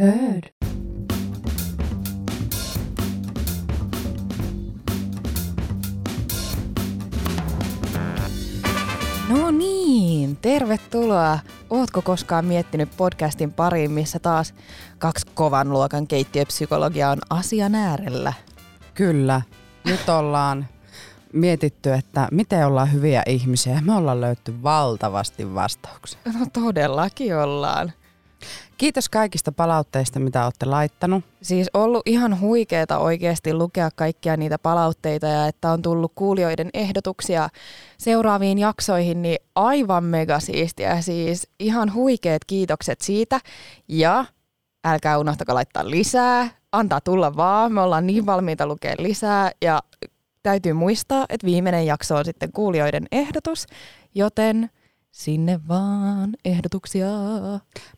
heard. No niin, tervetuloa! Ootko koskaan miettinyt podcastin pariin, missä taas kaksi kovan luokan keittiöpsykologiaa on asian äärellä? Kyllä, nyt ollaan mietitty, että miten ollaan hyviä ihmisiä. Me ollaan löytynyt valtavasti vastauksia. No todellakin ollaan. Kiitos kaikista palautteista, mitä olette laittanut. Siis ollut ihan huikeeta oikeasti lukea kaikkia niitä palautteita ja että on tullut kuulijoiden ehdotuksia seuraaviin jaksoihin, niin aivan mega siistiä. Siis ihan huikeet kiitokset siitä ja älkää unohtako laittaa lisää, antaa tulla vaan, me ollaan niin valmiita lukea lisää ja täytyy muistaa, että viimeinen jakso on sitten kuulijoiden ehdotus, joten sinne vaan ehdotuksia.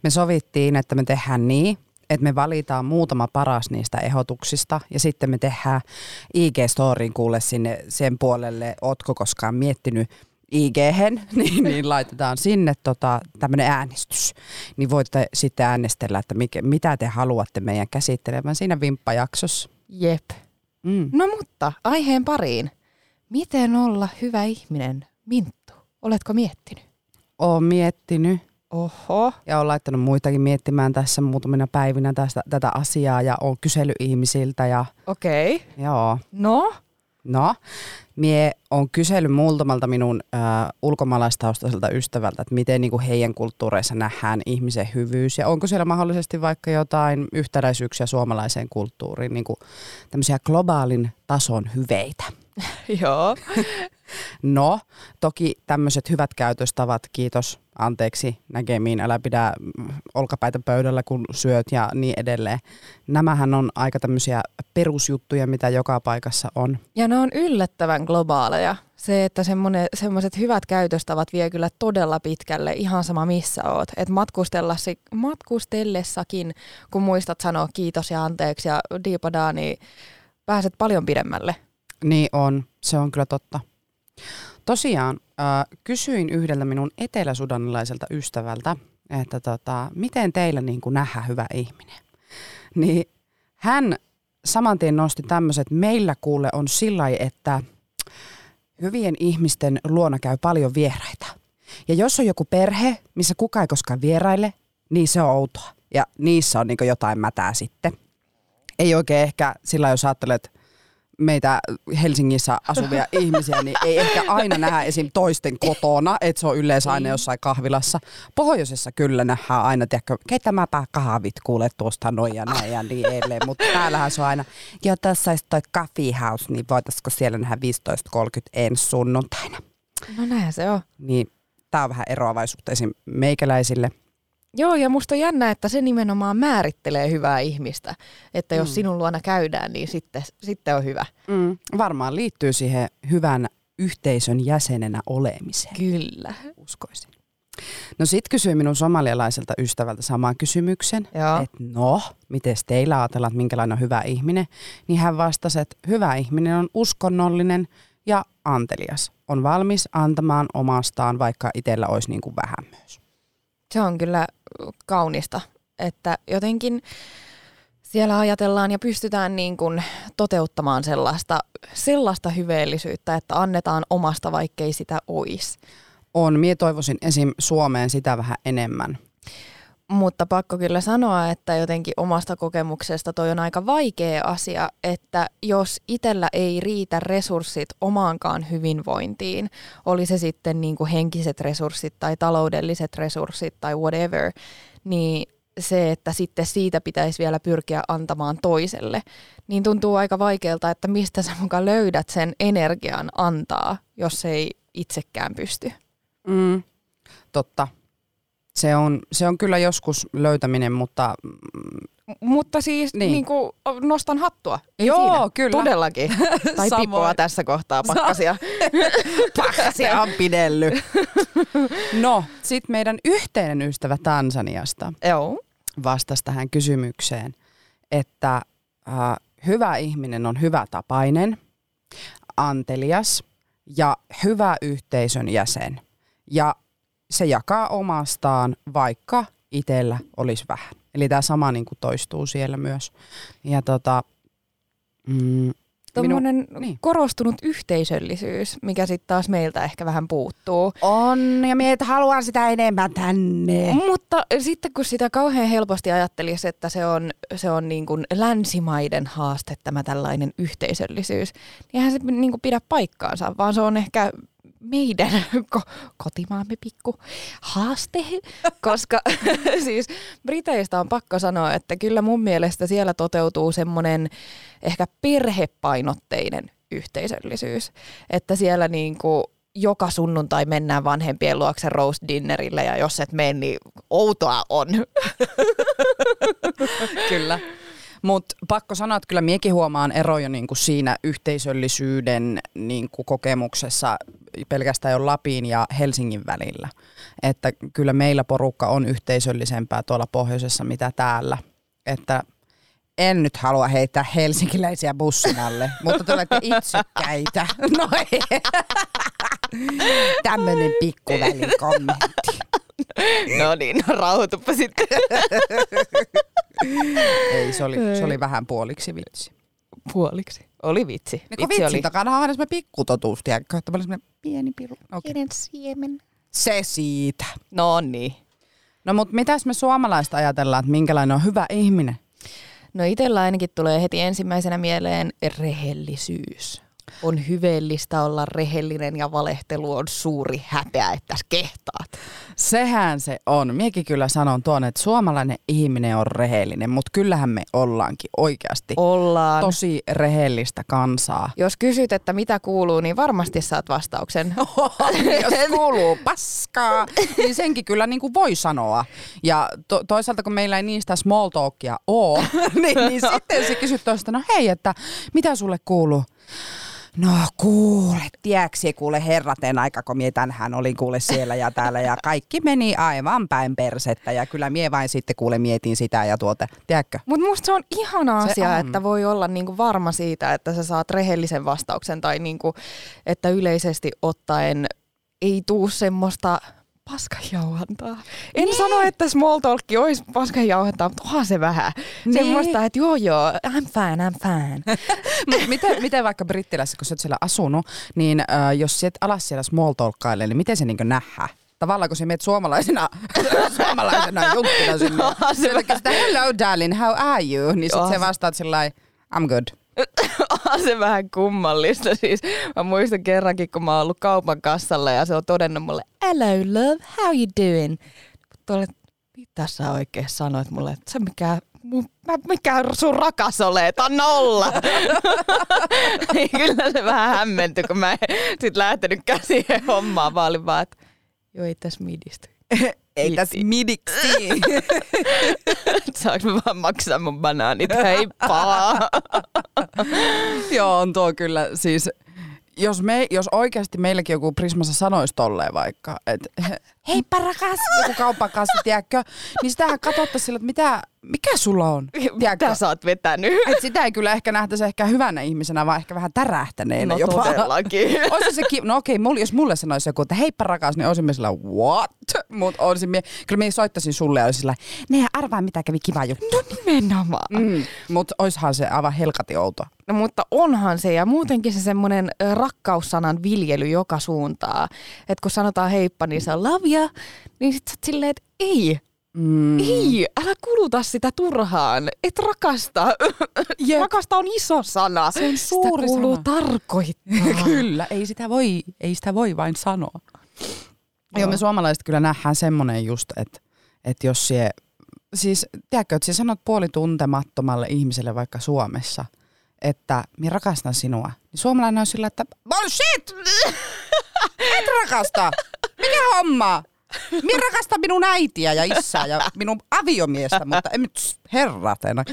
Me sovittiin, että me tehdään niin, että me valitaan muutama paras niistä ehdotuksista ja sitten me tehdään IG-storyin kuule sinne sen puolelle, ootko koskaan miettinyt IG-hen, niin laitetaan sinne tämmöinen äänestys. Niin voitte sitten äänestellä, että mitä te haluatte meidän käsittelemään siinä vimppajaksossa. Jep. Mm. No mutta aiheen pariin. Miten olla hyvä ihminen, Minttu? Oletko miettinyt? Oon miettinyt. Oho. Ja oon laittanut muitakin miettimään tässä muutamina päivinä tätä asiaa ja oon kysellyt ihmisiltä. Ja okei. Joo. No, mie oon kysellyt muutamalta minun ulkomaalaistaustaiselta ystävältä, että miten niinku heidän kulttuureissa nähdään ihmisen hyvyys ja onko siellä mahdollisesti vaikka jotain yhtäläisyyksiä suomalaiseen kulttuuriin, niinku tämmöisiä globaalin tason hyveitä. Joo. No, toki tämmöiset hyvät käytöstavat, kiitos, anteeksi, näkemiin, älä pidä olkapäitä pöydällä kun syöt ja niin edelleen. Nämähän on aika tämmöisiä perusjuttuja, mitä joka paikassa on. Ja ne on yllättävän globaaleja. Se, että semmoiset hyvät käytöstavat vie kyllä todella pitkälle, ihan sama missä oot. Et matkustellessakin, kun muistat sanoa kiitos ja anteeksi ja diipadaa, niin pääset paljon pidemmälle. Niin on, se on kyllä totta. Tosiaan kysyin yhdeltä minun eteläsudanilaiselta ystävältä, että miten teillä niin kuin nähdään hyvä ihminen. Niin hän samantien nosti tämmöiset, meillä kuule on sillai, että hyvien ihmisten luona käy paljon vieraita. Ja jos on joku perhe, missä kukaan ei koskaan vieraile, niin se on outoa. Ja niissä on niin kuin jotain mätää sitten. Ei oikein ehkä sillä jos ajattelet meitä Helsingissä asuvia ihmisiä, niin ei ehkä aina nähdä esim. Toisten kotona, että se on yleensä aina jossain kahvilassa. Pohjoisessa kyllä nähdään aina, tiedätkö, keitämäpä kahvit, kuule tuosta noin ja näin ja niin edelleen, mutta täällähän se on aina, ja tässä olisi toi coffee house, niin voitaisiko siellä nähdä 15.30 ensi sunnuntaina. No näinhän se on. Niin, tää on vähän eroavaisuutta esim. Meikäläisille. Joo, ja musta on jännä, että se nimenomaan määrittelee hyvää ihmistä, että jos sinun luona käydään, niin sitten on hyvä. Mm. Varmaan liittyy siihen hyvän yhteisön jäsenenä olemiseen. Kyllä. Uskoisin. No sit kysyi minun somalialaiselta ystävältä saman kysymyksen, että no, mites teillä ajatellaan, että minkälainen on hyvä ihminen, niin hän vastasi, että hyvä ihminen on uskonnollinen ja antelias, on valmis antamaan omastaan, vaikka itsellä olisi niin kuin vähän myös. Se on kyllä kaunista, että jotenkin siellä ajatellaan ja pystytään niin kuin toteuttamaan sellaista hyveellisyyttä, että annetaan omasta, vaikkei sitä olisi. Mie toivoisin esim. Suomeen sitä vähän enemmän. Mutta pakko kyllä sanoa, että jotenkin omasta kokemuksesta toi on aika vaikea asia, että jos itsellä ei riitä resurssit omaankaan hyvinvointiin, oli se sitten niin kuin henkiset resurssit tai taloudelliset resurssit tai whatever, niin se, että sitten siitä pitäisi vielä pyrkiä antamaan toiselle, niin tuntuu aika vaikealta, että mistä sä mukaan löydät sen energian antaa, jos ei itsekään pysty. Mm, totta. Se on kyllä joskus löytäminen, mutta... Mutta siis niin kuin, nostan hattua. Ei joo, siinä. Kyllä. Todellakin. Tai pipoa tässä kohtaa, pakkasia. Pakkasia on pidellyt. No, sit meidän yhteinen ystävä Tansaniasta vastasi tähän kysymykseen, että hyvä ihminen on hyvä tapainen, antelias ja hyvä yhteisön jäsen. Ja se jakaa omastaan, vaikka itsellä olisi vähän. Eli tämä sama niin kuin toistuu siellä myös. Ja tuommoinen korostunut yhteisöllisyys, mikä sitten taas meiltä ehkä vähän puuttuu. On, ja mietin, että haluan sitä enemmän tänne. Mutta sitten kun sitä kauhean helposti ajattelisi, että se on niin kuin länsimaiden haaste, tämä tällainen yhteisöllisyys, niin eihän se niin kuin pidä paikkaansa, vaan se on ehkä meidän kotimaamme pikku haaste, koska siis Briteistä on pakko sanoa, että kyllä mun mielestä siellä toteutuu semmoinen ehkä perhepainotteinen yhteisöllisyys, että siellä niinku joka sunnuntai mennään vanhempien luokse roast dinnerille ja jos et mene, niin outoa on. Kyllä. Mutta pakko sanoa, että kyllä minäkin huomaan eroja niinku siinä yhteisöllisyyden niinku kokemuksessa pelkästään jo Lapin ja Helsingin välillä. Että kyllä meillä porukka on yhteisöllisempää tuolla pohjoisessa mitä täällä. Että en nyt halua heittää helsinkiläisiä bussin alle, mutta te olette itsekäitä. No ei. Tämmöinen pikkuvälin kommentti. No niin, no rauhoituppa sitten. Ei, se oli vähän puoliksi vitsi. Puoliksi? Oli vitsi. Niin vitsin oli. Takana on aina semmoinen pikkutotuus, tiedätkö, että oli semmoinen pieni piru. Okay. Pienen siemen. Se siitä. No niin. No mutta mitäs me suomalaiset ajatellaan, että minkälainen on hyvä ihminen? No itsellä ainakin tulee heti ensimmäisenä mieleen rehellisyys. On hyveellistä olla rehellinen ja valehtelu on suuri häpeä, että kehtaat. Sehän se on. Miekin kyllä sanon tuon, että suomalainen ihminen on rehellinen, mutta kyllähän me ollaankin oikeasti. Ollaan. Tosi rehellistä kansaa. Jos kysyt, että mitä kuuluu, niin varmasti saat vastauksen. Jos kuuluu paskaa, niin senkin kyllä niin kuin voi sanoa. Ja toisaalta kun meillä ei niistä small talkia ole, niin sitten se kysyt toista, no hei, että mitä sulle kuuluu? No kuule, tiedätkö, kuule herraten aika, kun mie tänään olin kuule siellä ja täällä ja kaikki meni aivan päin persettä ja kyllä mie vain sitten kuule mietin sitä ja tiedätkö? Mutta musta se on ihana asia, että voi olla niinku varma siitä, että sä saat rehellisen vastauksen tai niinku, että yleisesti ottaen ei tuu semmoista paskajauhantaa. En sano, että small talk olisi paskajauhantaa, mutta onhan se vähän. Niin. Semmoista, että joo, I'm fine. Mutta miten vaikka Brittilässä, kun sä oot siellä asunut, niin jos sä et ala siellä small talkkaille, niin miten se niinku nähdään? Tavallaan kun sä menet suomalaisena junkkina sinne. No, se on sitä, hello darling, how are you? Niin sit sä vastaat sellainen, I'm good. Se vähän kummallista siis. Mä muistan kerrankin, kun mä oon ollut kaupan kassalla ja se on todennut mulle, hello love, how you doing? Mitä sä oikein sanoit mulle, että sä mikä sun rakas olet, on nolla. Niin kyllä se vähän hämmentyi, kun mä en sit lähtenyt käsiin hommaan, vaan olin vaan, että joo ei tässä midistä. Ei tässä midiksi. Saanko mä vaan maksaa mun banaanit? Heippa! Joo, on tuo kyllä. Siis, jos oikeasti meilläkin joku Prismassa sanoisi tolleen vaikka, että heippa rakas, joku kaupan kanssa, tiedätkö? Niin sitähän katsottaisiin sillä, että mikä sulla on? Mitä sä oot vetänyt? Et sitä ei kyllä ehkä nähtäisi ehkä hyvänä ihmisenä, vaan ehkä vähän tärähtäneenä jopa. No todellakin. No okei, jos mulle sanoisi joku, että heippa rakas, niin olisin sillä what? Mutta kyllä minä soittaisin sulle ja olisin sillä, ne arvaa mitä kävi kiva juttu. No nimenomaan. Mutta oishan se aivan helkati outo. No mutta onhan se ja muutenkin se semmoinen rakkaussanan viljely joka suuntaan. Että kun sanotaan heippa, niin se on love you, niin sit sä oot silleen, että ei. Ei, älä kuluta sitä turhaan. Et rakasta. Yep. Rakasta on iso sana. Se on suuri sitä sana. Tarkoittaa. Kyllä, ei sitä voi vain sanoa. Joo, me suomalaiset kyllä nähdään semmoinen just, että jos sie, siis tiedätkö, että sä sanot puolituntemattomalle ihmiselle vaikka Suomessa, että minä rakastan sinua, niin suomalainen on sillä, että bullshit! Et rakasta! Mikä homma? Minä rakastan minun äitiä ja isää ja minun aviomiestä, mutta en nyt herratena.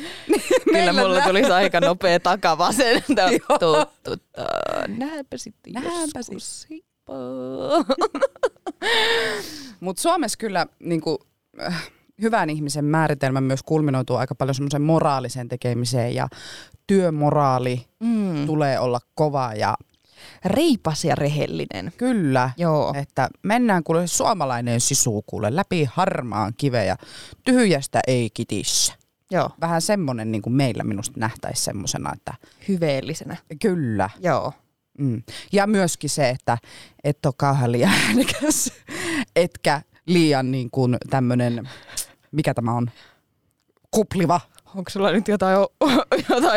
Kyllä mulla tulisi aika nopea takavasen. Nähänpä sitten joskus. Mutta Suomessa kyllä niinku, hyvän ihmisen määritelmä myös kulminoituu aika paljon semmoisen moraalisen tekemiseen ja työmoraali tulee olla kova ja reipas ja rehellinen. Kyllä, joo. Että mennään kuule suomalainen sisu kuule läpi harmaan kiveä ja tyhjästä ei kitissä. Joo. Vähän semmoinen niin kuin meillä minusta nähtäisi semmosena, että... hyveellisenä. Kyllä. Joo. Mm. Ja myöskin se, että et ole kauhean liian äänekäs, etkä liian niin kuin tämmöinen, mikä tämä on, kupliva. Onko sulla nyt jotain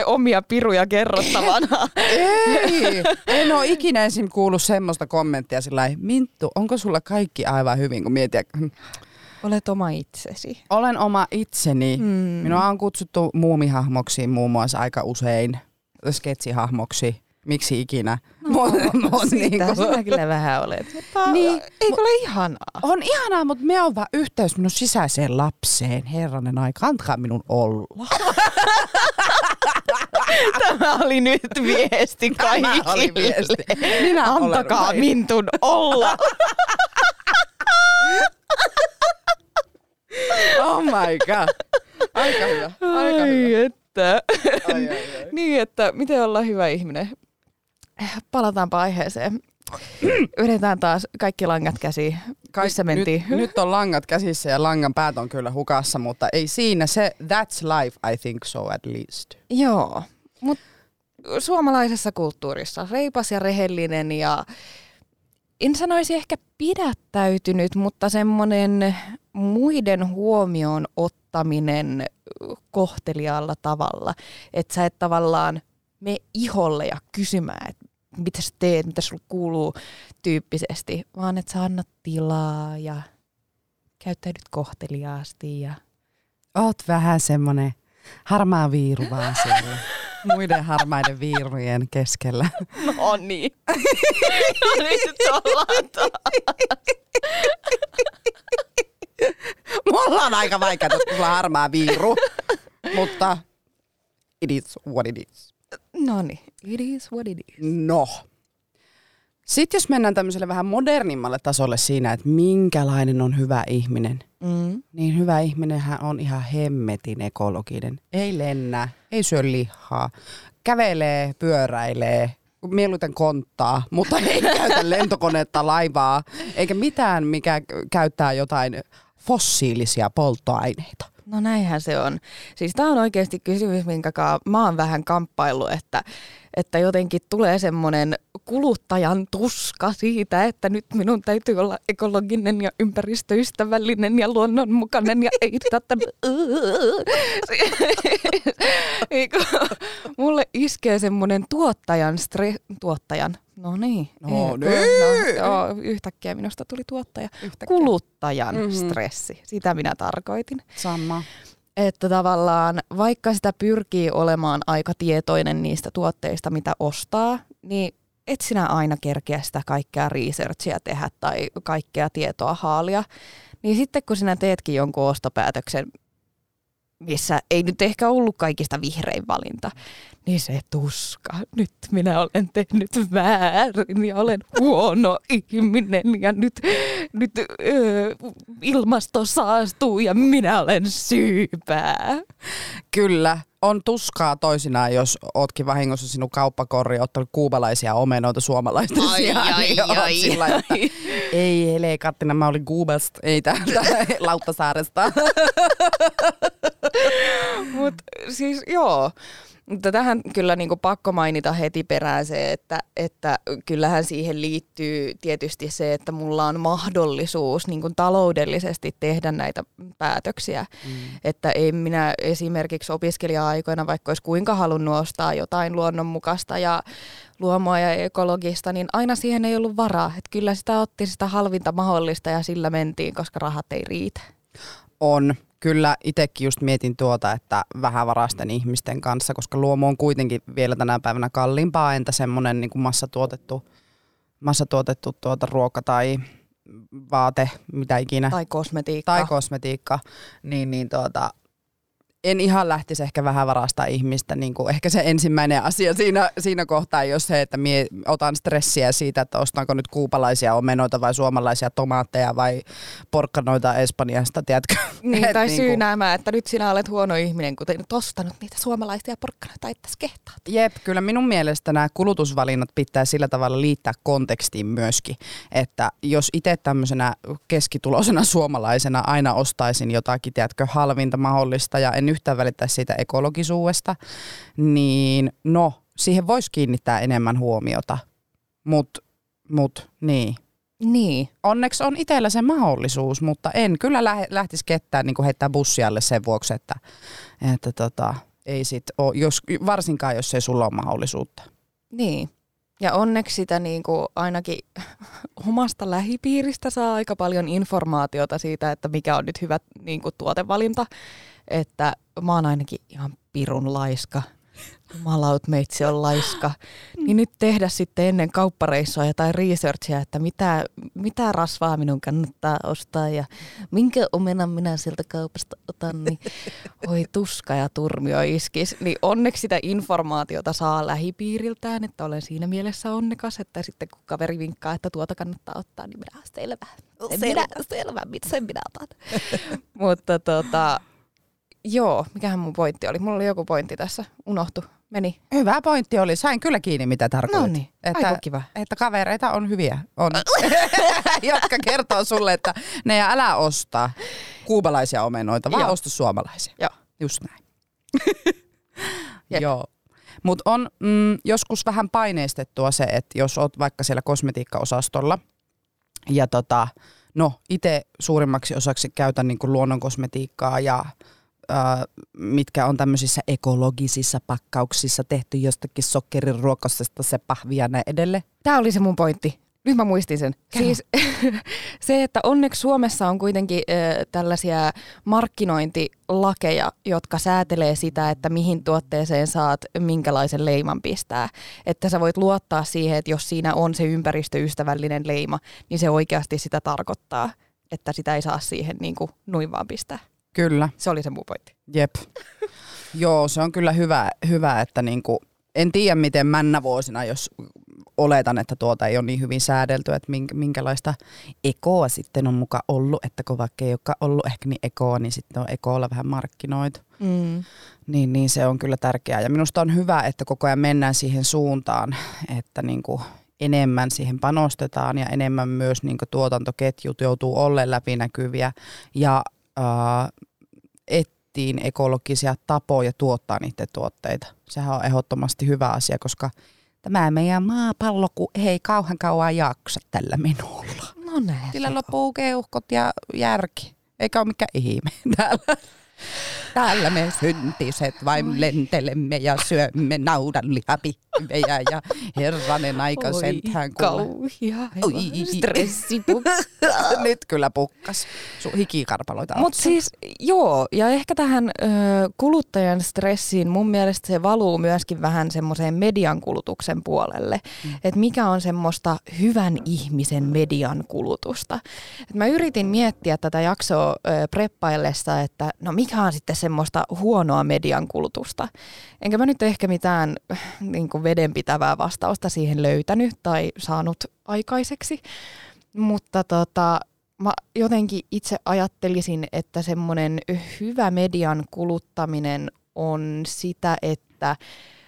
omia piruja kerrottavana? Ei, en ole ikinä ensin kuullut semmoista kommenttia sillä lailla, Minttu, onko sulla kaikki aivan hyvin, kun mietin... Olet oma itsesi. Olen oma itseni. Mm. Minua on kutsuttu muumihahmoksi muun muassa aika usein, sketsihahmoksi. Miksi ikinä? No, sitä kyllä vähän olet. Niin, eikö ole ihanaa? On ihanaa, mutta me on vaan yhteys minun sisäiseen lapseen. Herranen aika, antakaa minun olla. Tämä oli nyt viesti kaikille. Tämä oli viesti. Minä antakaa Mintun olla. Oh my god. Aika hyvä. Aika hyvä. Että. Ai. Niin, että miten olla hyvä ihminen? Palataanpa aiheeseen. Yritetään taas kaikki langat käsiin. Missä mentiin? Nyt on langat käsissä ja langan päät on kyllä hukassa, mutta ei siinä se. That's life, I think so at least. Joo, mutta suomalaisessa kulttuurissa reipas ja rehellinen ja en sanoisi ehkä pidättäytynyt, mutta semmoinen muiden huomioon ottaminen kohteliaalla tavalla, että sä et tavallaan mene iholle ja kysymään, että mitä sä teet, mitä sulla kuuluu tyyppisesti, vaan että sä annat tilaa ja käyttäydyt kohteliaasti. Ja... oot vähän semmoinen harmaa viiru vaan siellä. Muiden harmaiden viirujen keskellä. No niin. No niin, nyt ollaan taas. Mulla on aika vaikea, että sulla on harmaa viiru, mutta it is what it is. No niin, it is what it is. No. Sitten jos mennään tämmöiselle vähän modernimmalle tasolle siinä, että minkälainen on hyvä ihminen, niin hyvä ihminenhän on ihan hemmetin ekologinen. Ei lennä, ei syö lihaa, kävelee, pyöräilee, mieluiten konttaa, mutta ei käytä lentokonetta, laivaa, eikä mitään, mikä käyttää jotain fossiilisia polttoaineita. No näinhän se on. Siis tämä on oikeasti kysymys, minkä mä oon vähän kamppaillut, että jotenkin tulee semmoinen kuluttajan tuska siitä, että nyt minun täytyy olla ekologinen ja ympäristöystävällinen ja luonnonmukainen ja ei tätä. Mulle iskee semmoinen tuottajan. No niin. No, yhtäkkiä minusta tuli tuottaja. Kuluttajan stressi. Sitä minä tarkoitin. Sama. Että tavallaan vaikka sitä pyrkii olemaan aika tietoinen niistä tuotteista, mitä ostaa, niin et sinä aina kerkeä sitä kaikkea researchia tehdä tai kaikkea tietoa haalia. Niin sitten kun sinä teetkin jonkun ostopäätöksen, missä ei nyt ehkä ollut kaikista vihrein valinta, niin se tuska. Nyt minä olen tehnyt väärin ja olen huono ihminen ja nyt ilmasto saastuu ja minä olen syypää. Kyllä, on tuskaa toisinaan, jos ootkin vahingossa sinun kauppakoriin ottanut kuubalaisia omenoita suomalaisten sijaan. Ei, hele Kattina, mä olin Kuubasta, ei täältä Lauttasaaresta. Mutta siis joo. Mutta tähän kyllä niin kuin pakko mainita heti perään se, että kyllähän siihen liittyy tietysti se, että mulla on mahdollisuus niin kuin taloudellisesti tehdä näitä päätöksiä. Että ei minä esimerkiksi opiskelija-aikoina, vaikka olisi kuinka halunnut ostaa jotain luonnonmukaista ja luomua ja ekologista, niin aina siihen ei ollut varaa. Että kyllä sitä otti sitä halvinta mahdollista ja sillä mentiin, koska rahat ei riitä. On. Kyllä itsekin just mietin tuota, että vähävaraisten ihmisten kanssa, koska luomu on kuitenkin vielä tänä päivänä kalliimpaa, entä semmoinen niin kuin massatuotettu tuota ruoka tai vaate, mitä ikinä. Tai kosmetiikka. Niin, tuota, en ihan lähtisi ehkä vähävarasta ihmistä, niin kuin ehkä se ensimmäinen asia siinä kohtaa ei ole se, että mie otan stressiä siitä, että ostanko nyt kuupalaisia omenoita vai suomalaisia tomaatteja vai porkkanoita Espanjasta, tiedätkö? Niin, tai niin syynäämään, että nyt sinä olet huono ihminen, kun et ostanut niitä suomalaisia porkkanoita, et tässä kehtaa. Jep, kyllä minun mielestä nämä kulutusvalinnat pitää sillä tavalla liittää kontekstiin myöskin, että jos itse tämmöisenä keskituloisena suomalaisena aina ostaisin jotakin, tiedätkö, halvinta mahdollista ja en yhtään välittää siitä ekologisuudesta, niin no, siihen voisi kiinnittää enemmän huomiota, mut niin. Niin. Onneksi on itsellä se mahdollisuus, mutta en kyllä lähtisi ketään niin kuin heittää bussialle sen vuoksi, että ei sit ole, varsinkaan jos ei sulla ole mahdollisuutta. Niin. Ja onneksi sitä niin kuin ainakin omasta lähipiiristä saa aika paljon informaatiota siitä, että mikä on nyt hyvä niin kuin tuotevalinta. Että mä oon ainakin ihan pirun laiska. Malautmeitsi on laiska. Niin nyt tehdä sitten ennen kauppareissua jotain researchia, että mitä rasvaa minun kannattaa ostaa ja minkä omenan minä sieltä kaupasta otan, niin oi tuska ja turmio iskis. Niin onneksi sitä informaatiota saa lähipiiriltään, että olen siinä mielessä onnekas, että sitten kun kaveri vinkkaa, että tuota kannattaa ottaa, niin minä selvä, mitsen minä otan. Mutta joo, mikähän mun pointti oli? Mulla oli joku pointti tässä. Unohtu. Meni. Hyvä pointti oli. Sain kyllä kiinni, mitä tarkoitit. No niin, aiku kiva. Että kavereita on hyviä, jotka kertoo sulle, että ne ja älä ostaa kuubalaisia omenoita, vaan osta suomalaisia. Joo. Just näin. Joo. Mutta on joskus vähän paineistettua se, että jos oot vaikka siellä kosmetiikkaosastolla ja no itse suurimmaksi osaksi käytän niinku luonnonkosmetiikkaa ja mitkä on tämmöisissä ekologisissa pakkauksissa tehty jostakin sokeriruokosesta se pahvi ja näin edelleen. Tämä oli se mun pointti. Nyt mä muistin sen. Siis, se, että onneksi Suomessa on kuitenkin tällaisia markkinointilakeja, jotka säätelee sitä, että mihin tuotteeseen saat minkälaisen leiman pistää. Että sä voit luottaa siihen, että jos siinä on se ympäristöystävällinen leima, niin se oikeasti sitä tarkoittaa, että sitä ei saa siihen niin kuin noin vaan pistää. Kyllä. Se oli se muu pointti. Jep. Joo, se on kyllä hyvä että niinku, en tiedä miten männä vuosina, jos oletan, että tuota ei ole niin hyvin säädelty, että minkälaista ekoa sitten on muka ollut, että kun vaikka ei olekaan ollut ehkä niin ekoa, niin sitten on ekoolla vähän markkinoitu. Mm. Niin se on kyllä tärkeää. Ja minusta on hyvä, että koko ajan mennään siihen suuntaan, että niinku enemmän siihen panostetaan ja enemmän myös niinku tuotantoketjut joutuu olleen läpinäkyviä ja ettiin ekologisia tapoja tuottaa niiden tuotteita. Sehän on ehdottomasti hyvä asia, koska tämä meidän maapallo ei kauhean kauan jaksa tällä minulla. No näin. Sillä loppuu keuhkot ja järki. Eikä ole mikään ihme täällä. Täällä me syntiset vain lentelemme ja syömme naudanlihapihvejä ja herranen aika sentään kuulee. Oi stressi pukkaa. Nyt kyllä pukkas. Sun hikikarpaloita. Mut siis joo, ja ehkä tähän kuluttajan stressiin mun mielestä se valuu myöskin vähän semmoiseen median kulutuksen puolelle. Että mikä on semmoista hyvän ihmisen median kulutusta. Et mä yritin miettiä tätä jaksoa preppaillessa, että no mikä on sitten semmoista huonoa median kulutusta. Enkä mä nyt ehkä mitään niin kuin vedenpitävää vastausta siihen löytänyt tai saanut aikaiseksi, mutta mä jotenkin itse ajattelisin, että semmoinen hyvä median kuluttaminen on sitä, että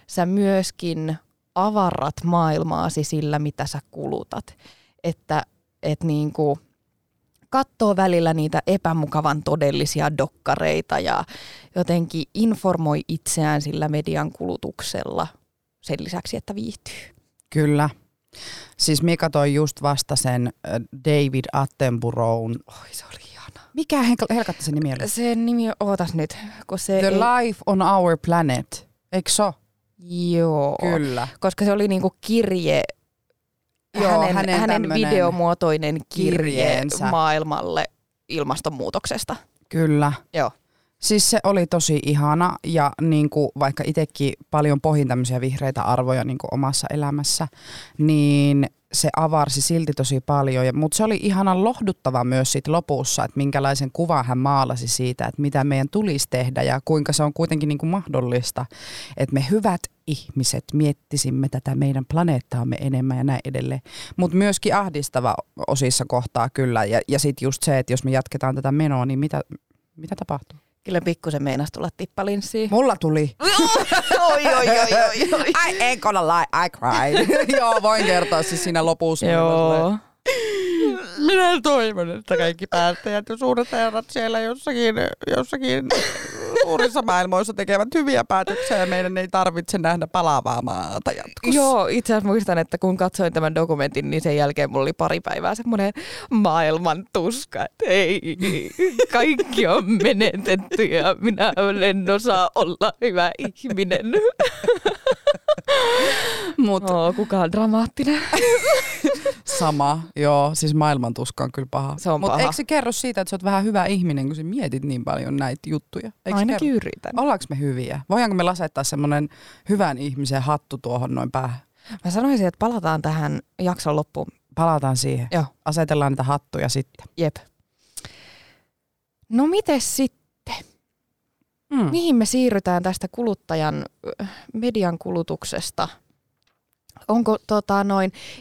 sä myöskin avarrat maailmaasi sillä, mitä sä kulutat. Että niin kuin katsoo välillä niitä epämukavan todellisia dokkareita ja jotenkin informoi itseään sillä median kulutuksella sen lisäksi, että viihtyy. Kyllä. Siis minä katsoin just vasta sen David Attenboroughin. Oi, se oli ihana. Mikä helkatta sen nimi oli? Sen nimi, ootas nyt. Kun se The Life on Our Planet, eikö se? Joo. Kyllä. Koska se oli niinku kirje. Joo, hänen videomuotoinen kirjeensä maailmalle ilmastonmuutoksesta. Kyllä. Joo. Siis se oli tosi ihana ja niin kuin vaikka itsekin paljon pohin tämmöisiä vihreitä arvoja niin kuin omassa elämässä, niin se avarsi silti tosi paljon, mutta se oli ihanan lohduttava myös sit lopussa, että minkälaisen kuvan hän maalasi siitä, että mitä meidän tulisi tehdä ja kuinka se on kuitenkin niin kuin mahdollista, että me hyvät ihmiset miettisimme tätä meidän planeettaamme enemmän ja näin edelleen. Mutta myöskin ahdistava osissa kohtaa kyllä ja sitten just se, että jos me jatketaan tätä menoa, niin mitä tapahtuu? Kyllä pikkusen meinasi tulla tippalinssiin. Mulla tuli. Oi. I ain't gonna lie, I cried. Joo, voin kertoa siis siinä lopussa. Joo. Minä toivon, että kaikki päättäjät ja suuret herrat siellä jossakin suurissa maailmoissa tekevät hyviä päätöksiä ja meidän ei tarvitse nähdä palaavaa maata jatkossa. Joo, itse asiassa muistan, että kun katsoin tämän dokumentin, niin sen jälkeen mulla oli pari päivää semmoinen maailman tuska, että ei, kaikki on menetetty ja minä en osaa olla hyvä ihminen. Kuka on dramaattinen. Sama, joo. Siis maailman tuska on kyllä paha. Se on paha. Mutta eikö se kerro siitä, että sä oot vähän hyvä ihminen, kun sä mietit niin paljon näitä juttuja? Eikö ainakin yritän. Ollaanko me hyviä? Voidaanko me lasettaa semmoinen hyvän ihmisen hattu tuohon noin päähän? Mä sanoisin, että palataan tähän jakson loppuun. Palataan siihen. Joo. Asetellaan niitä hattuja sitten. Jep. No mites sitten? Mihin me siirrytään tästä kuluttajan median kulutuksesta? Onko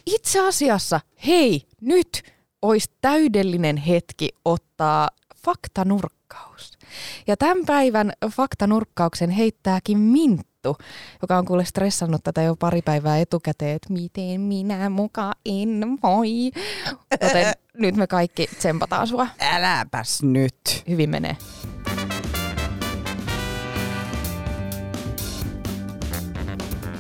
itse asiassa, hei, nyt olisi täydellinen hetki ottaa faktanurkkaus. Ja tämän päivän faktanurkkauksen heittääkin Minttu, joka on kuule stressannut tätä jo pari päivää etukäteen, että miten minä muka en voi. Joten nyt me kaikki tsempataan sua. Äläpäs nyt. Hyvin menee.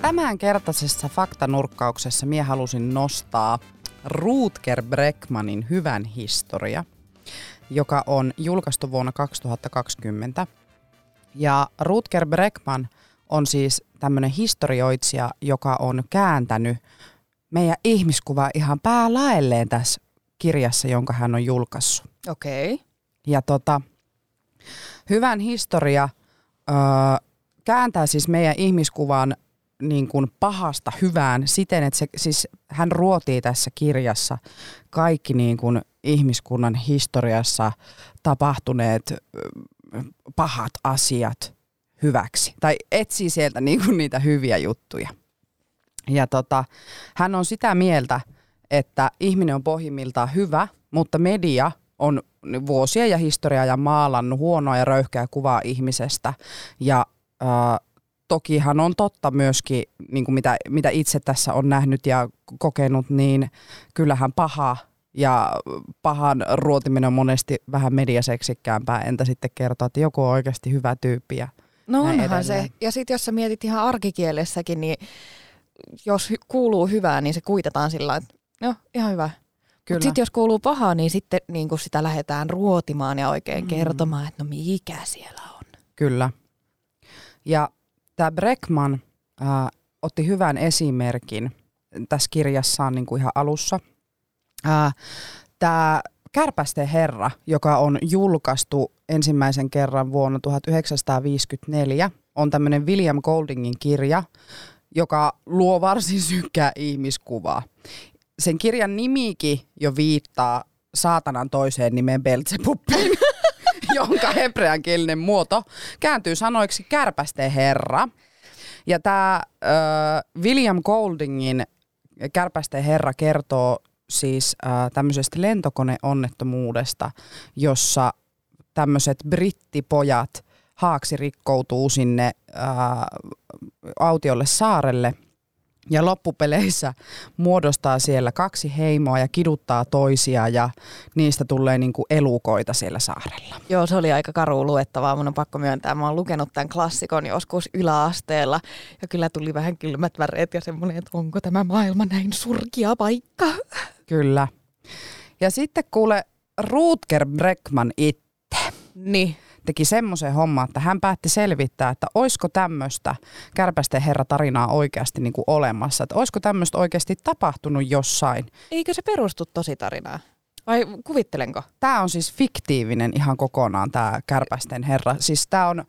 Tämänkertaisessa faktanurkkauksessa minä halusin nostaa Rutger Bregmanin Hyvän historia, joka on julkaistu vuonna 2020. Ja Rutger Bregman on siis tämmöinen historioitsija, joka on kääntänyt meidän ihmiskuvaa ihan päälaelleen tässä kirjassa, jonka hän on julkaissut. Okei. Okay. Ja Hyvän historia kääntää siis meidän ihmiskuvan niin kuin pahasta hyvään siten, että hän ruotii tässä kirjassa kaikki niin kuin ihmiskunnan historiassa tapahtuneet pahat asiat hyväksi. Tai etsii sieltä niin kuin niitä hyviä juttuja. Ja hän on sitä mieltä, että ihminen on pohjimmiltaan hyvä, mutta media on vuosia ja historiaa ja maalannut huonoa ja röyhkeää kuvaa ihmisestä. Ja tokihan on totta myöskin, niin kuin mitä itse tässä on nähnyt ja kokenut, niin kyllähän paha ja pahan ruotiminen on monesti vähän mediaseksikkäämpää. Entä sitten kertoa, että joku on oikeasti hyvä tyyppi ja no onhan edelleen. Se. Ja sitten jos sä mietit ihan arkikielessäkin, niin jos kuuluu hyvää, niin se kuitataan sillä, että no ihan hyvä. Mutta sitten jos kuuluu pahaa, niin sitten niin kun sitä lähdetään ruotimaan ja oikein kertomaan, että no mikä siellä on. Kyllä. Ja tämä Bregman otti hyvän esimerkin tässä kirjassaan niin kuin ihan alussa. Tämä Kärpästen herra, joka on julkaistu ensimmäisen kerran vuonna 1954, on tämmöinen William Goldingin kirja, joka luo varsin sykkää ihmiskuvaa. Sen kirjan nimikin jo viittaa saatanan toiseen nimeen Belzebubiin, jonka hebreankielinen muoto kääntyy sanoiksi Kärpästen herra. Ja tämä William Goldingin Kärpästen herra kertoo siis tämmöisestä lentokoneonnettomuudesta, jossa tämmöiset brittipojat haaksi rikkoutuu sinne autiolle saarelle ja loppupeleissä muodostaa siellä kaksi heimoa ja kiduttaa toisia ja niistä tulee niinku elukoita siellä saarella. Joo, se oli aika karua luettavaa, mun on pakko myöntää. Mä oon lukenut tämän klassikon joskus yläasteella ja kyllä tuli vähän kylmät väreet ja semmoinen, että onko tämä maailma näin surkia paikka? Kyllä. Ja sitten kuule Rutger Bregman itse teki semmoisen homman, että hän päätti selvittää, että olisiko tämmöistä Kärpästen herra tarinaa oikeasti niin kuin olemassa. Että olisiko tämmöistä oikeasti tapahtunut jossain. Eikö se perustu tosi tarinaan? Vai kuvittelenko? Tämä on siis fiktiivinen ihan kokonaan tämä Kärpästen herra. Siis tämä on,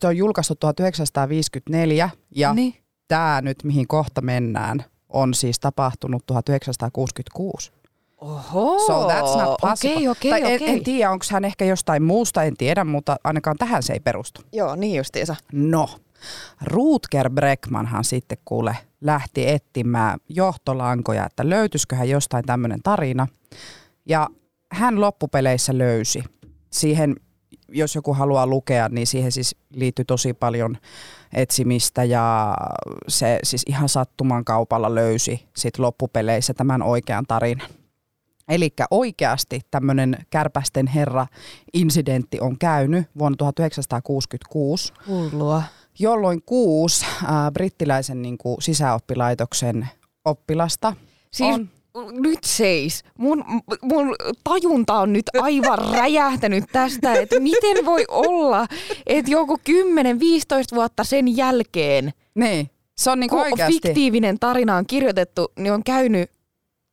se on julkaistu 1954 ja tämä nyt mihin kohta mennään on siis tapahtunut 1966. Oho, so that's not possible. Okay. En tiedä, onko hän ehkä jostain muusta, en tiedä, mutta ainakaan tähän se ei perustu. Joo, niin justiinsa. No, Rutger Bregmanhan sitten kuule lähti etsimään johtolankoja, että löytyisiköhän jostain tämmöinen tarina. Ja hän loppupeleissä löysi. Siihen, jos joku haluaa lukea, niin siihen siis liittyy tosi paljon etsimistä ja se siis ihan sattuman kaupalla löysi sit loppupeleissä tämän oikean tarinan. Elikkä oikeasti tämmöinen Kärpästen herra-insidentti on käynyt vuonna 1966. Hullua. Jolloin 6 brittiläisen niin kuin sisäoppilaitoksen oppilasta siis on... Nyt seis. Mun tajunta on nyt aivan räjähtänyt tästä, että miten voi olla, että joku 10-15 vuotta sen jälkeen, niin. Se on niin kuin oikeasti fiktiivinen tarina on kirjoitettu, niin on käynyt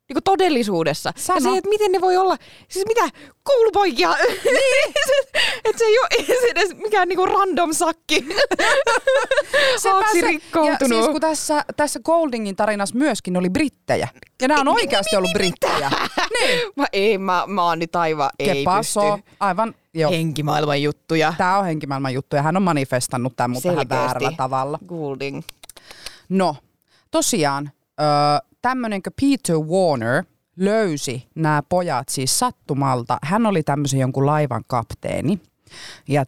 niin kuin todellisuudessa. Sama. Ja se, että miten ne voi olla, siis mitä, koulupoikia, niin. Että se ei ole edes mikään niinku random sakki. Haaksi rikkoutunut. Ja siis kun tässä Goldingin tarinassa myöskin oli brittejä. Ja nämä on oikeasti ollut brittejä. Niin. Mä oon nyt aivan, ei pysty. Aivan. Jo. Henkimaailman juttuja. Tää on henkimaailman juttuja. Hän on manifestannut tämän, mutta hän väärällä tavalla. Golding. No, tosiaan tämmönenkö Peter Warner löysi nämä pojat siis sattumalta. Hän oli tämmöisen jonkun laivan kapteeni. Ja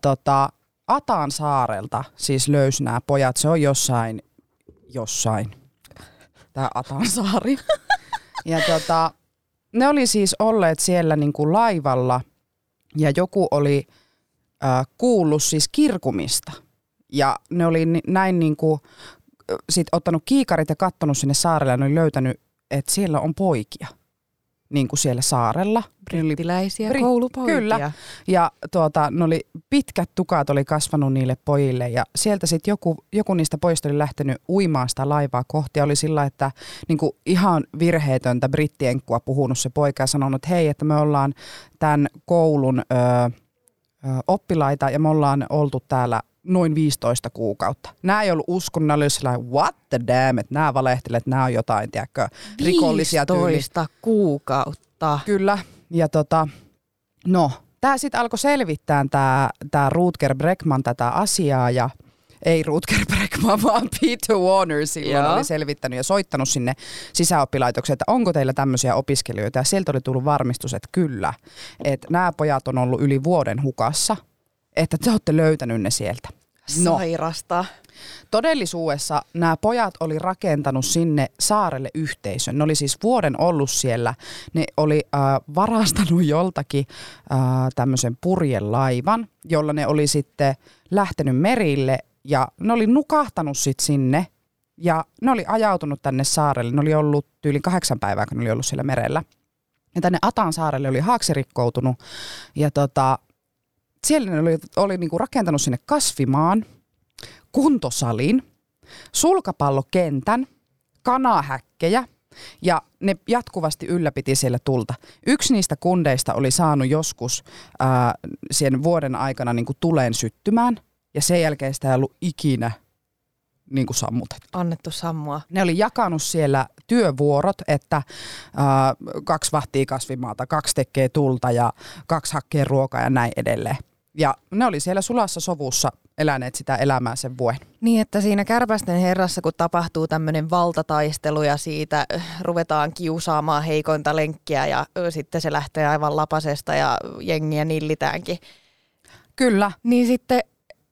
Atan saarelta siis löysi nämä pojat. Se on jossain. Tää Atan saari. Ja ne oli siis olleet siellä niinku laivalla ja joku oli kuullut siis kirkumista. Ja ne oli näin niinku sit ottanut kiikarit ja kattonut sinne saarelle ja ne oli löytänyt, että siellä on poikia. Niin kuin siellä saarella. Brittiläisiä koulupoikia. Kyllä. Ja ne oli pitkät tukat oli kasvanut niille pojille ja sieltä sitten joku niistä pojista oli lähtenyt uimaan sitä laivaa kohti. Ja oli sillä, että niin kuin ihan virheetöntä brittienkua puhunut se poika ja sanonut, että hei, että me ollaan tämän koulun oppilaita ja me ollaan oltu täällä noin 15 kuukautta. Nämä ei ollut uskonnollisia, what the damn, että nämä valehtelevat, nämä on jotain, tiedätkö, rikollisia tyyliä. 15 kuukautta. Kyllä, ja no, tämä sitten alkoi selvittää tämä Rutger Bregman tätä asiaa, ja ei Rutger Bregman, vaan Peter Warner silloin oli selvittänyt ja soittanut sinne sisäoppilaitokseen, että onko teillä tämmöisiä opiskelijoita, ja sieltä oli tullut varmistus, että kyllä, että nämä pojat on ollut yli vuoden hukassa, että te olette löytänyt ne sieltä. No. Sairasta. Todellisuudessa nämä pojat oli rakentanut sinne saarelle yhteisön. Ne oli siis vuoden ollut siellä. Ne oli varastanut joltakin tämmöisen purjelaivan, jolla ne oli sitten lähtenyt merille ja ne oli nukahtanut sitten sinne. Ja ne oli ajautunut tänne saarelle. Ne oli ollut tyyli 8 päivää, kun ne oli ollut siellä merellä. Ja tänne Atan saarelle oli haaksirikkoutunut ja siellä ne oli niinku rakentanut sinne kasvimaan, kuntosalin, sulkapallokentän, kanahäkkejä ja ne jatkuvasti ylläpiti siellä tulta. Yksi niistä kundeista oli saanut joskus sen vuoden aikana niinku tuleen syttymään ja sen jälkeen sitä ei ollut ikinä niinku sammutettu. Annettu sammua. Ne oli jakanut siellä työvuorot, että 2 vahtii kasvimaata, 2 tekee tulta ja 2 hakkee ruokaa ja näin edelleen. Ja ne oli siellä sulassa sovussa eläneet sitä elämää sen vuoden. Niin, että siinä Kärpästen herrassa, kun tapahtuu tämmöinen valtataistelu ja siitä ruvetaan kiusaamaan heikointa lenkkiä ja sitten se lähtee aivan lapasesta ja jengiä nillitäänkin. Kyllä. Niin sitten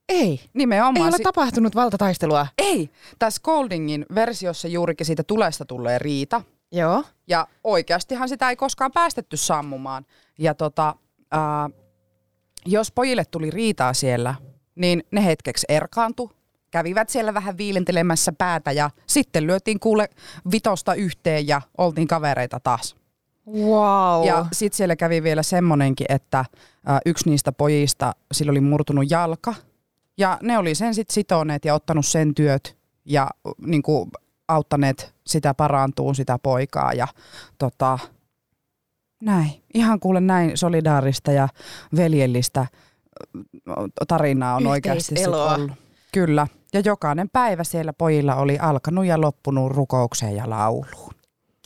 ei. Nimenomaan. Ei ole tapahtunut valtataistelua. Ei. Tässä Goldingin versiossa juurikin siitä tulesta tulee riita. Joo. Ja oikeastihan sitä ei koskaan päästetty sammumaan. Ja jos pojille tuli riitaa siellä, niin ne hetkeksi erkaantui, kävivät siellä vähän viilentelemässä päätä ja sitten lyötiin kuule 5 yhteen ja oltiin kavereita taas. Wow. Ja sitten siellä kävi vielä semmonenkin, että yksi niistä pojista, sillä oli murtunut jalka ja ne oli sen sitten sitoneet ja ottanut sen työt ja niinku, auttaneet sitä parantuun sitä poikaa ja näin. Ihan kuule näin solidaarista ja veljellistä tarinaa on oikeasti ollut. Kyllä, ja jokainen päivä siellä pojilla oli alkanut ja loppunut rukoukseen ja lauluun.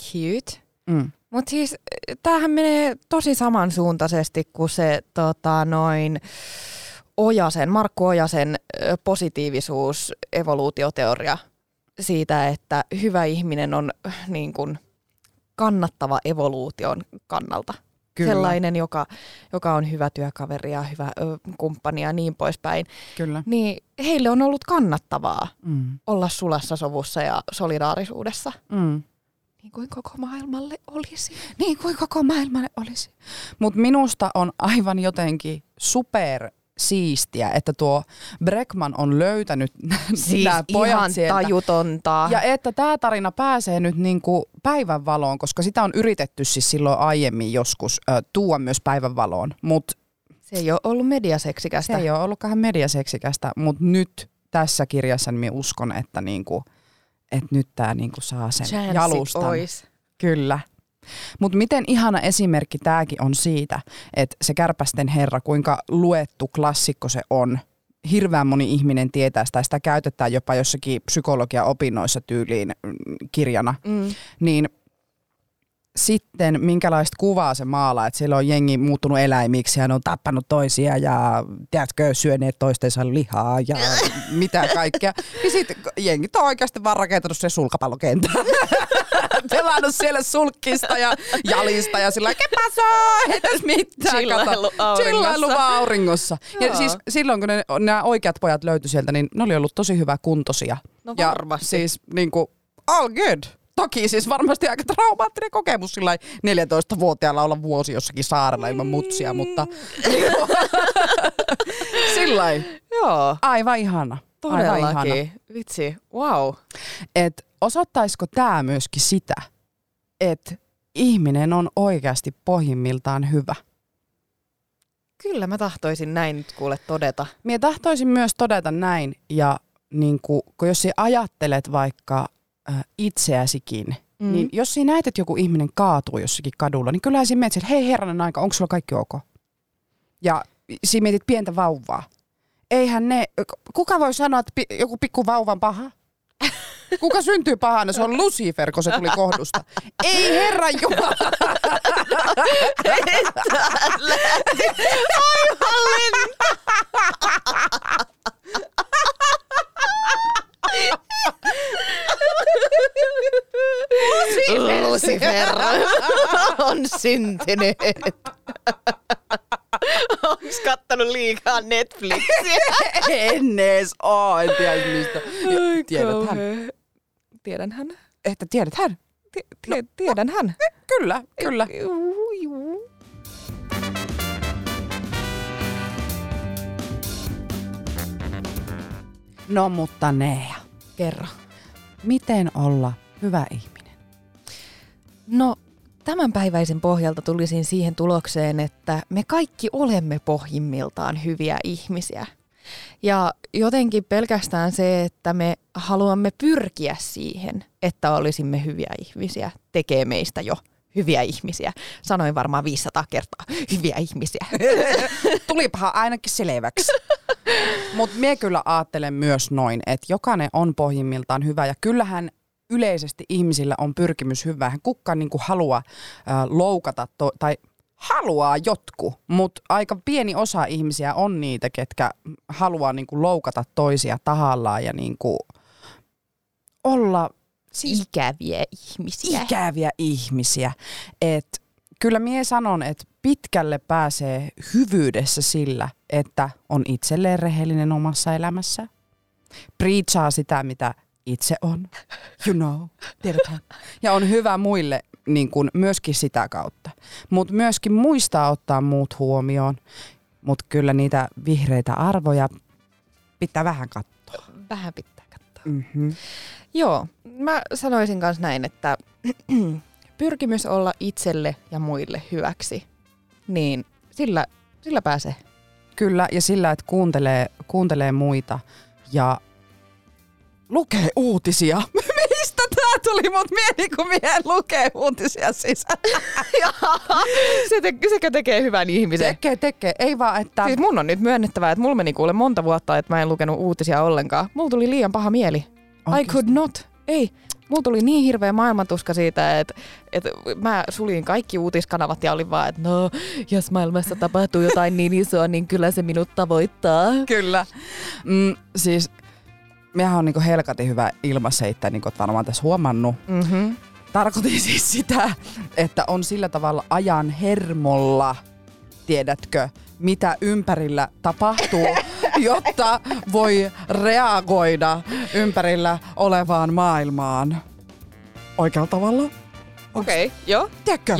Cute. Mm. Mutta siis tämähän menee tosi samansuuntaisesti kuin se Markku Ojasen positiivisuus-evoluutioteoria siitä, että hyvä ihminen on niin kuin kannattava evoluution kannalta. Kyllä. Sellainen, joka on hyvä työkaveri ja hyvä kumppani ja niin poispäin. Kyllä. Niin heille on ollut kannattavaa olla sulassa sovussa ja solidaarisuudessa. Mm. Niin kuin koko maailmalle olisi. Niin kuin koko maailmalle olisi. Mutta minusta on aivan jotenkin supersiistiä, että tuo Bregman on löytänyt siis nämä pojat sieltä. Ihan tajutonta. Ja että tämä tarina pääsee nyt niinku päivänvaloon, koska sitä on yritetty siis silloin aiemmin joskus tuoda myös päivänvaloon. Se ei ole ollut mediaseksikästä. Se ei ole ollutkaan mediaseksikästä, mutta nyt tässä kirjassa minä uskon, että niinku... Että nyt tämä niinku saa sen chanssit jalustan. Ois. Kyllä. Mutta miten ihana esimerkki tämäkin on siitä, että se Kärpästen herra, kuinka luettu klassikko se on. Hirveän moni ihminen tietää sitä, sitä käytetään jopa jossakin psykologiaopinnoissa tyyliin kirjana. Mm. Niin sitten minkälaista kuvaa se maalaa, että siellä on jengi muuttunut eläimiksi ja ne on tappanut toisia ja tiedätkö, syöneet toistensa lihaa ja mitä kaikkea. Ja sitten jengit on oikeasti vaan rakentanut sen sulkapallokentään. Pelannut siellä sulkista ja jalista ja sillä lailla, kepäs on, ei tässä mitään. Chillailu vaan auringossa. Ja siis silloin, kun nämä oikeat pojat löytyi sieltä, niin ne oli ollut tosi hyvä kuntoisia. No varmasti. Ja siis niinku all good. Toki siis varmasti aika traumaattinen kokemus sillä 14-vuotiaalla olla vuosi jossakin saarella ilman mutsia, mutta sillain. Joo. Aivan ihana. Todellakin. Vitsi, wow. Et osoittaisiko tää myöskin sitä, että ihminen on oikeasti pohjimmiltaan hyvä? Kyllä mä tahtoisin näin nyt kuule todeta. Mie tahtoisin myös todeta näin ja niinku, kun jos sä ajattelet vaikka itseäsikin, niin jos sinä näet, että joku ihminen kaatuu jossakin kadulla, niin kyllähän sinä mietit, että hei herranen aika, onko sulla kaikki ok? Ja sinä mietit pientä vauvaa. Eihän ne, kuka voi sanoa, että joku pikku vauva on paha? Kuka syntyy pahana? Se on Lucifer, kun se tuli kohdusta. Ei herran jumala. Aivan lentää. Lucifer on syntynyt. Onks kattanut liikaa Netflixiä? En ees oo, en tiedä mistä. Tiedänhän. Että tiedäthän? Tiedänhän. Kyllä, kyllä. No mutta Nea, kerro. Miten olla hyvä ihminen? No, tämänpäiväisen pohjalta tulisin siihen tulokseen, että me kaikki olemme pohjimmiltaan hyviä ihmisiä. Ja jotenkin pelkästään se, että me haluamme pyrkiä siihen, että olisimme hyviä ihmisiä, tekee meistä jo hyviä ihmisiä. Sanoin varmaan 500 kertaa, hyviä ihmisiä. Tulipahan ainakin selväksi. Mutta minä kyllä ajattelen myös noin, että jokainen on pohjimmiltaan hyvä ja kyllähän yleisesti ihmisillä on pyrkimys hyvää. Hän kukaan niinku haluaa loukata tai haluaa jotkut, mutta aika pieni osa ihmisiä on niitä, ketkä haluaa niinku loukata toisia tahallaan ja niinku olla ikäviä ihmisiä. Ikäviä ihmisiä. Et kyllä minä sanon, että pitkälle pääsee hyvyydessä sillä, että on itselleen rehellinen omassa elämässä. Preachaa sitä, mitä itse on. You know. Tiedetään. Ja on hyvä muille niin kuin myöskin sitä kautta. Mutta myöskin muistaa ottaa muut huomioon. Mutta kyllä niitä vihreitä arvoja pitää vähän katsoa. Vähän pitää katsoa. Mm-hmm. Joo. Mä sanoisin myös näin, että pyrkimys olla itselle ja muille hyväksi, niin sillä pääsee. Kyllä, ja sillä, että kuuntelee muita ja lukee uutisia. Mistä tää tuli mut mieli, kun miehen lukee uutisia sisällä. Sekö tekee hyvän ihmisen? Tekee. Ei vaan, että... Siis mun on nyt myönnettävä, että mulla meni kuule monta vuotta, että mä en lukenut uutisia ollenkaan. Mulla tuli liian paha mieli. Oikeasti? I could not. Ei. Mulla tuli niin hirveä maailmantuska siitä, että mä suljin kaikki uutiskanavat ja olin vaan, että no, jos maailmassa tapahtuu jotain niin isoa, niin kyllä se minut tavoittaa. Kyllä. Siis miehän on niinku helkatin hyvä ilmaseittäjä, niin kuin oot varmaan tässä huomannut. Mm-hmm. Tarkoitin siis sitä, että on sillä tavalla ajan hermolla, tiedätkö, mitä ympärillä tapahtuu, jotta voi reagoida ympärillä olevaan maailmaan oikealla tavalla. Okei, joo. Tiedätkö?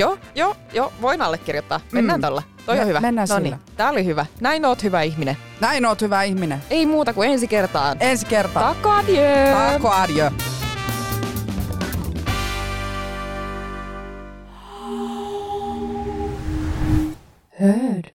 Joo, voin allekirjoittaa. Mennään tolla. Toi on hyvä. Mennään sillä. Tää oli hyvä. Näin oot hyvä ihminen. Näin oot hyvä ihminen. Ei muuta kuin ensi kertaan. Ensi kertaan. Taco adieu. Taco adieu. Heard.